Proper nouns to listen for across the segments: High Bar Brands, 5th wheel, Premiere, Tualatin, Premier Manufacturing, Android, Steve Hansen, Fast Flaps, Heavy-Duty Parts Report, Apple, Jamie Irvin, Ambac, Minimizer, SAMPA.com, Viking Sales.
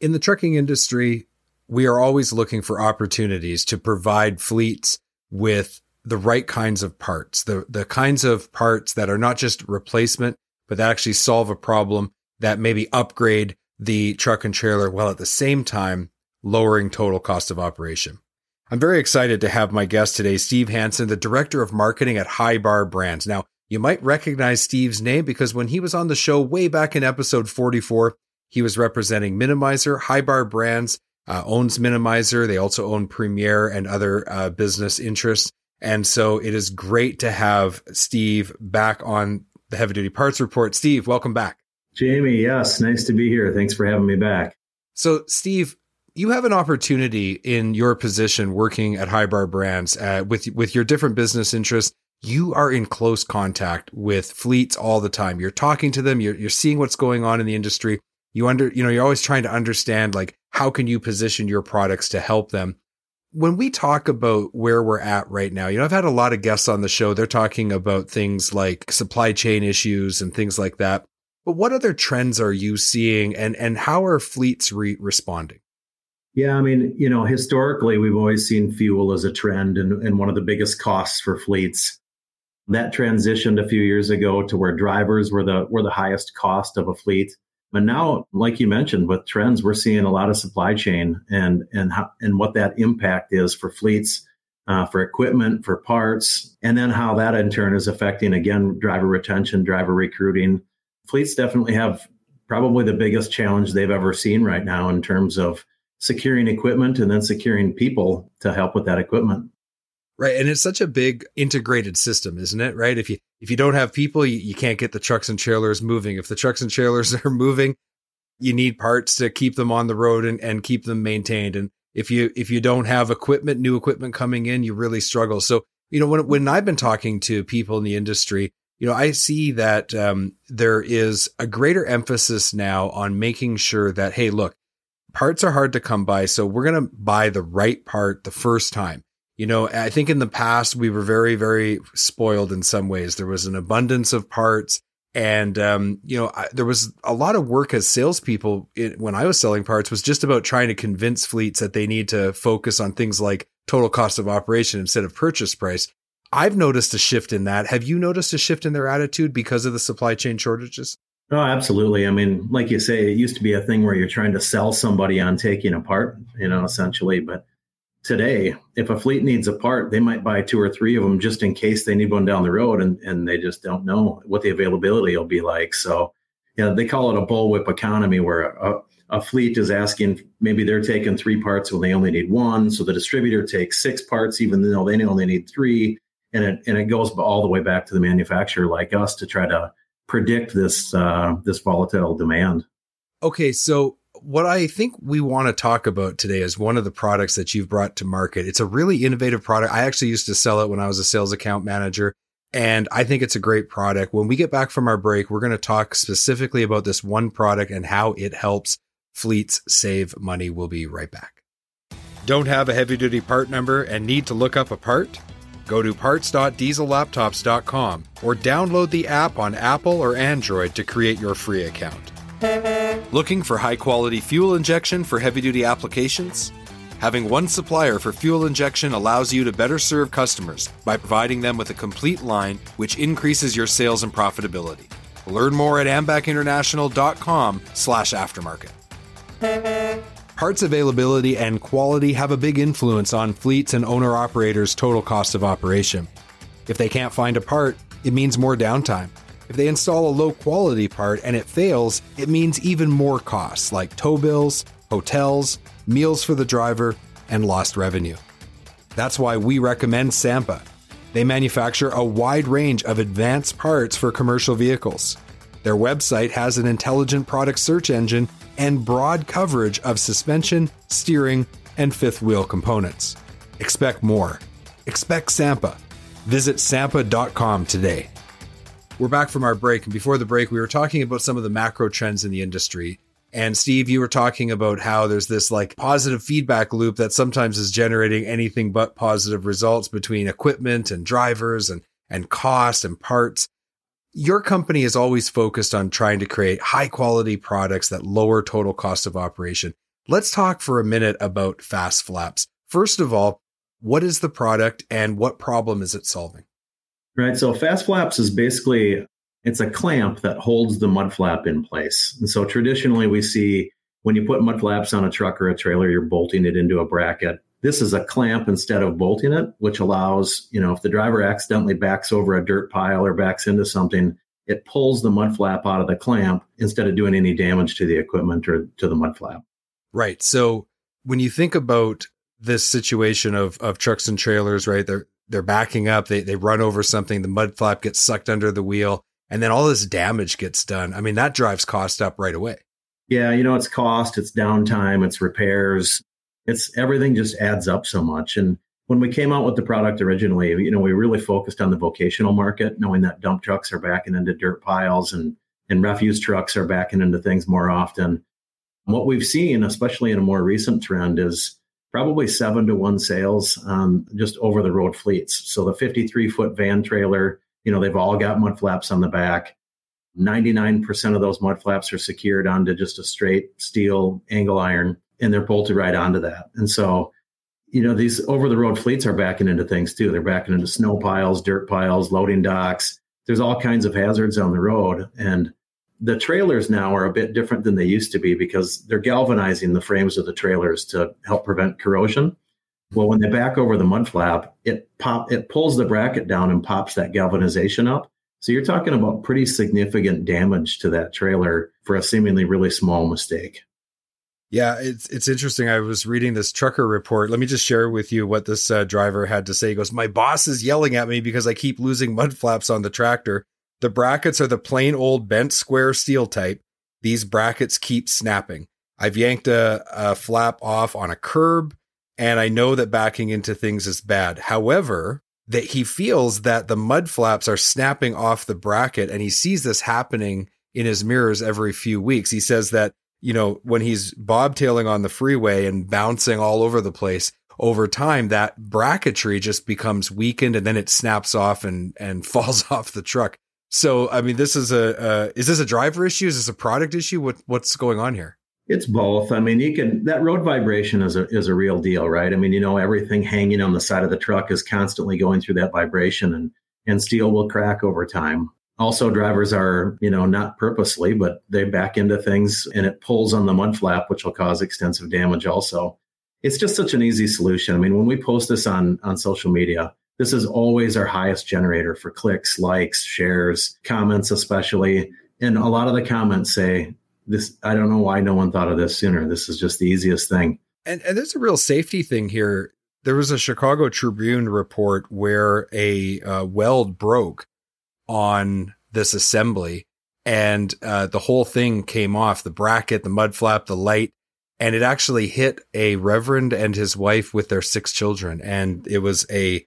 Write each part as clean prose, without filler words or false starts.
In the trucking industry, we are always looking for opportunities to provide fleets with the right kinds of parts, the kinds of parts that are not just replacement, but that actually solve a problem, that maybe upgrade the truck and trailer while at the same time lowering total cost of operation. I'm very excited to have my guest today, Steve Hansen, the Director of Marketing at High Bar Brands. Now, you might recognize Steve's name because when he was on the show way back in episode 44, he was representing Minimizer. High Bar Brands owns Minimizer. They also own Premiere and other business interests. And so it is great to have Steve back on the Heavy Duty Parts Report. Steve, welcome back. Jamie, yes, nice to be here. Thanks for having me back. So, Steve, you have an opportunity in your position working at High Bar Brands with your different business interests. You are in close contact with fleets all the time. You're talking to them. You're seeing what's going on in the industry. You're always trying to understand, like, how can you position your products to help them? When we talk about where we're at right now, I've had a lot of guests on the show. They're talking about things like supply chain issues and things like that. But what other trends are you seeing, and how are fleets responding? Yeah, historically, we've always seen fuel as a trend and one of the biggest costs for fleets. That transitioned a few years ago to where drivers were the highest cost of a fleet. But now, like you mentioned, with trends, we're seeing a lot of supply chain and what that impact is for fleets, for equipment, for parts, and then how that in turn is affecting, again, driver retention, driver recruiting. Fleets definitely have probably the biggest challenge they've ever seen right now in terms of securing equipment and then securing people to help with that equipment. Right. And it's such a big integrated system, isn't it? Right. If you don't have people, you can't get the trucks and trailers moving. If the trucks and trailers are moving, you need parts to keep them on the road and keep them maintained. And if you don't have equipment, new equipment coming in, you really struggle. So, when I've been talking to people in the industry, I see that there is a greater emphasis now on making sure that, hey, look, parts are hard to come by, so we're going to buy the right part the first time. I think in the past, we were very, very spoiled in some ways. There was an abundance of parts, and, there was a lot of work as salespeople when I was selling parts was just about trying to convince fleets that they need to focus on things like total cost of operation instead of purchase price. I've noticed a shift in that. Have you noticed a shift in their attitude because of the supply chain shortages? Oh, absolutely. Like you say, it used to be a thing where you're trying to sell somebody on taking a part, essentially. But today, if a fleet needs a part, they might buy 2 or 3 of them just in case they need one down the road. And they just don't know what the availability will be like. So, they call it a bullwhip economy where a fleet is asking, maybe they're taking 3 parts when they only need 1. So the distributor takes 6 parts, even though they only need 3. And it goes all the way back to the manufacturer like us to try to predict this volatile demand. Okay, so what I think we want to talk about today is one of the products that you've brought to market. It's a really innovative product. I actually used to sell it when I was a sales account manager, and I think it's a great product. When we get back from our break, we're going to talk specifically about this one product and how it helps fleets save money. We'll be right back. Don't have a heavy-duty part number and need to look up a part? Go to parts.diesellaptops.com or download the app on Apple or Android to create your free account. Looking for high-quality fuel injection for heavy-duty applications? Having one supplier for fuel injection allows you to better serve customers by providing them with a complete line, which increases your sales and profitability. Learn more at ambacinternational.com/aftermarket. Parts availability and quality have a big influence on fleets and owner-operators' total cost of operation. If they can't find a part, it means more downtime. If they install a low-quality part and it fails, it means even more costs like tow bills, hotels, meals for the driver, and lost revenue. That's why we recommend Sampa. They manufacture a wide range of advanced parts for commercial vehicles. Their website has an intelligent product search engine and broad coverage of suspension, steering, and fifth wheel components. Expect more. Expect Sampa. Visit Sampa.com today. We're back from our break, and before the break, we were talking about some of the macro trends in the industry. And Steve, you were talking about how there's this like positive feedback loop that sometimes is generating anything but positive results between equipment and drivers and cost and parts. Your company is always focused on trying to create high quality products that lower total cost of operation. Let's talk for a minute about Fast Flaps. First of all, what is the product and what problem is it solving? Right. So Fast Flaps is basically, it's a clamp that holds the mud flap in place. And so traditionally we see when you put mud flaps on a truck or a trailer, you're bolting it into a bracket. This is a clamp instead of bolting it, which allows, if the driver accidentally backs over a dirt pile or backs into something, it pulls the mud flap out of the clamp instead of doing any damage to the equipment or to the mud flap. Right. So when you think about this situation of trucks and trailers, right, they're backing up, they run over something, the mud flap gets sucked under the wheel, and then all this damage gets done. I mean, that drives cost up right away. Yeah, it's cost, it's downtime, it's repairs. It's everything just adds up so much. And when we came out with the product originally, we really focused on the vocational market, knowing that dump trucks are backing into dirt piles and refuse trucks are backing into things more often. What we've seen, especially in a more recent trend, is probably 7-to-1 sales just over the road fleets. So the 53-foot van trailer, they've all got mud flaps on the back. 99% of those mud flaps are secured onto just a straight steel angle iron, and they're bolted right onto that. And so, these over-the-road fleets are backing into things too. They're backing into snow piles, dirt piles, loading docks. There's all kinds of hazards on the road. And the trailers now are a bit different than they used to be because they're galvanizing the frames of the trailers to help prevent corrosion. Well, when they back over the mud flap, it pulls the bracket down and pops that galvanization up. So you're talking about pretty significant damage to that trailer for a seemingly really small mistake. Yeah, it's interesting. I was reading this trucker report. Let me just share with you what this driver had to say. He goes, "My boss is yelling at me because I keep losing mud flaps on the tractor. The brackets are the plain old bent square steel type. These brackets keep snapping. I've yanked a flap off on a curb, and I know that backing into things is bad. However, that he feels that the mud flaps are snapping off the bracket, and he sees this happening in his mirrors every few weeks. He says that, when he's bobtailing on the freeway and bouncing all over the place, over time, that bracketry just becomes weakened and then it snaps off and falls off the truck." So, I mean, this is is this a driver issue? Is this a product issue? What's going on here? It's both. I mean, that road vibration is a real deal, right? I mean, everything hanging on the side of the truck is constantly going through that vibration and steel will crack over time. Also, drivers are, not purposely, but they back into things and it pulls on the mud flap, which will cause extensive damage also. It's just such an easy solution. I mean, when we post this on social media, this is always our highest generator for clicks, likes, shares, comments especially. And a lot of the comments say, "This, I don't know why no one thought of this sooner. This is just the easiest thing." And there's a real safety thing here. There was a Chicago Tribune report where a weld broke on this assembly, and the whole thing came off, the bracket, the mud flap, the light, and it actually hit a reverend and his wife with their 6 children. And it was a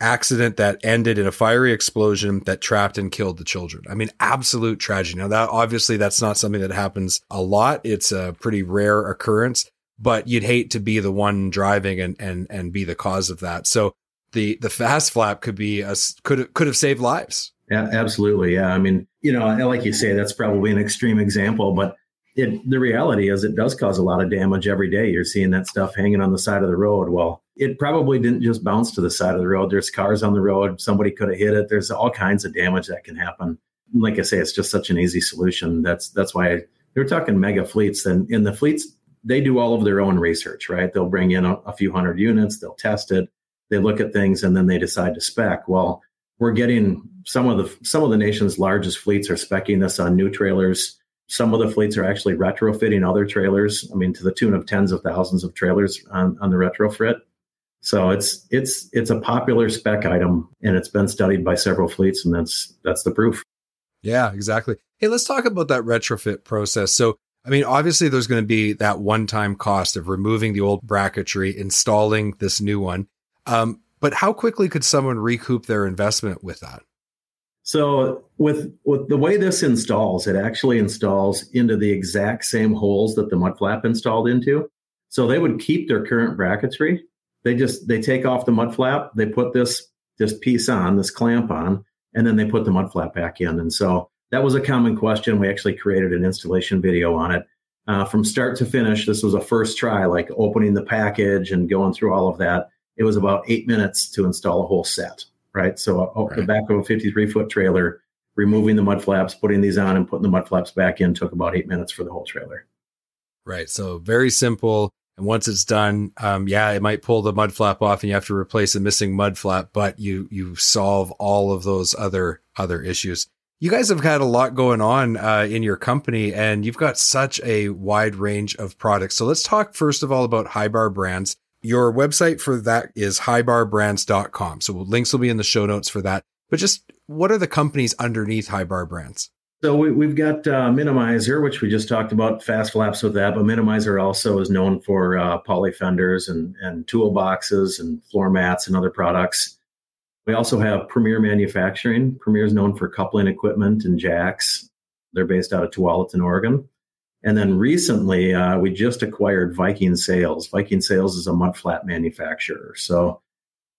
accident that ended in a fiery explosion that trapped and killed the children. I mean, absolute tragedy. Now, that obviously that's not something that happens a lot. It's a pretty rare occurrence, but you'd hate to be the one driving and be the cause of that. So the fast flap could have saved lives. Yeah, absolutely. Yeah. I mean, like you say, that's probably an extreme example, but the reality is it does cause a lot of damage every day. You're seeing that stuff hanging on the side of the road. Well, it probably didn't just bounce to the side of the road. There's cars on the road. Somebody could have hit it. There's all kinds of damage that can happen. Like I say, it's just such an easy solution. That's why they're talking mega fleets. And the fleets they do all of their own research, right? They'll bring in a few hundred units, they'll test it, they look at things, and then they decide to spec. Well, we're getting some of the nation's largest fleets are speccing this on new trailers. Some of the fleets are actually retrofitting other trailers. I mean, to the tune of tens of thousands of trailers on the retrofit. So it's a popular spec item, and it's been studied by several fleets, and that's the proof. Yeah, exactly. Hey, let's talk about that retrofit process. So, I mean, obviously there's going to be that one-time cost of removing the old bracketry, installing this new one. But how quickly could someone recoup their investment with that? So with the way this installs, it actually installs into the exact same holes that the mud flap installed into. So they would keep their current bracketry. They take off the mud flap, they put this piece on, this clamp on, and then they put the mud flap back in. And so that was a common question. We actually created an installation video on it. From start to finish, this was a first try, like opening the package and going through all of that. It was about 8 minutes to install a whole set, right? So the back of a 53-foot trailer, removing the mud flaps, putting these on and putting the mud flaps back in took about 8 minutes for the whole trailer. Right. So very simple. And once it's done, it might pull the mud flap off and you have to replace a missing mud flap, but you solve all of those other issues. You guys have had a lot going on in your company, and you've got such a wide range of products. So let's talk first of all about High Bar Brands. Your website for that is highbarbrands.com. So links will be in the show notes for that. But just what are the companies underneath High Bar Brands? So we've got Minimizer, which we just talked about, Fast Flaps with that. But Minimizer also is known for poly fenders and toolboxes and floor mats and other products. We also have Premier Manufacturing. Premier is known for coupling equipment and jacks. They're based out of Tualatin, Oregon. And then recently, we just acquired Viking Sales. Viking Sales is a mud flap manufacturer. So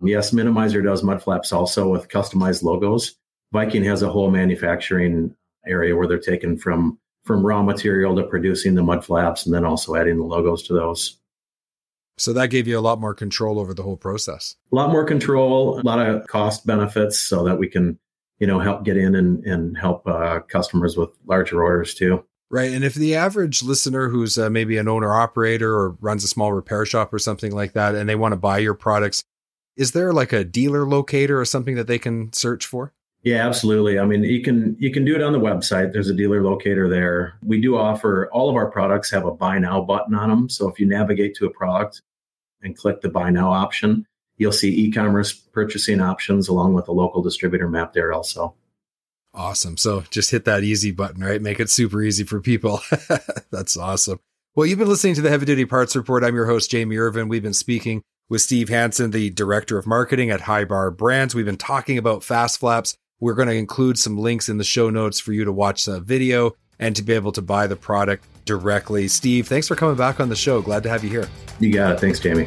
yes, Minimizer does mud flaps also with customized logos. Viking has a whole manufacturing area where they're taken from raw material to producing the mud flaps and then also adding the logos to those. So that gave you a lot more control over the whole process. A lot more control, a lot of cost benefits so that we can, help get in and help customers with larger orders too. Right. And if the average listener who's maybe an owner operator or runs a small repair shop or something like that, and they want to buy your products, is there like a dealer locator or something that they can search for? Yeah, absolutely. I mean, you can do it on the website. There's a dealer locator there. We do offer all of our products have a buy now button on them. So if you navigate to a product and click the buy now option, you'll see e-commerce purchasing options along with a local distributor map there also. Awesome. So just hit that easy button, right? Make it super easy for people. That's awesome. Well, you've been listening to the Heavy Duty Parts Report. I'm your host, Jamie Irvin. We've been speaking with Steve Hansen, the Director of Marketing at High Bar Brands. We've been talking about Fast Flaps. We're going to include some links in the show notes for you to watch the video and to be able to buy the product directly. Steve, thanks for coming back on the show. Glad to have you here. You got it. Thanks, Jamie.